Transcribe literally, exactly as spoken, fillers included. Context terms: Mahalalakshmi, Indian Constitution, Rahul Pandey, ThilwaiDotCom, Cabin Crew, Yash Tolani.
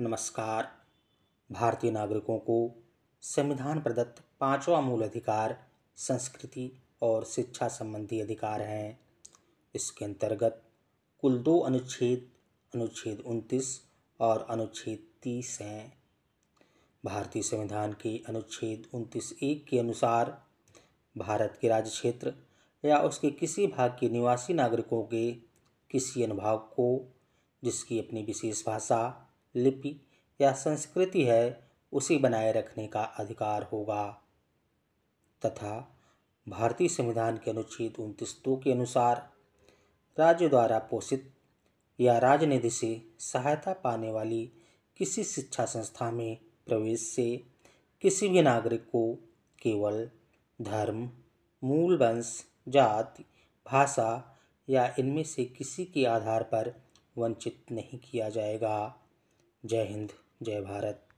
नमस्कार। भारतीय नागरिकों को संविधान प्रदत्त पांचवा मूल अधिकार संस्कृति और शिक्षा संबंधी अधिकार हैं। इसके अंतर्गत कुल दो अनुच्छेद अनुच्छेद उनतीस और अनुच्छेद तीस हैं। भारतीय संविधान के अनुच्छेद उनतीस एक के अनुसार भारत के राज्य क्षेत्र या उसके किसी भाग के निवासी नागरिकों के किसी अनुभाग को जिसकी अपनी विशेष भाषा, लिपि या संस्कृति है, उसे बनाए रखने का अधिकार होगा। तथा भारतीय संविधान के अनुच्छेद उनतीस दो के अनुसार राज्य द्वारा पोषित या राज्य निधि से सहायता पाने वाली किसी शिक्षा संस्था में प्रवेश से किसी भी नागरिक को केवल धर्म, मूल वंश, जाति, भाषा या इनमें से किसी के आधार पर वंचित नहीं किया जाएगा। जय हिंद, जय भारत।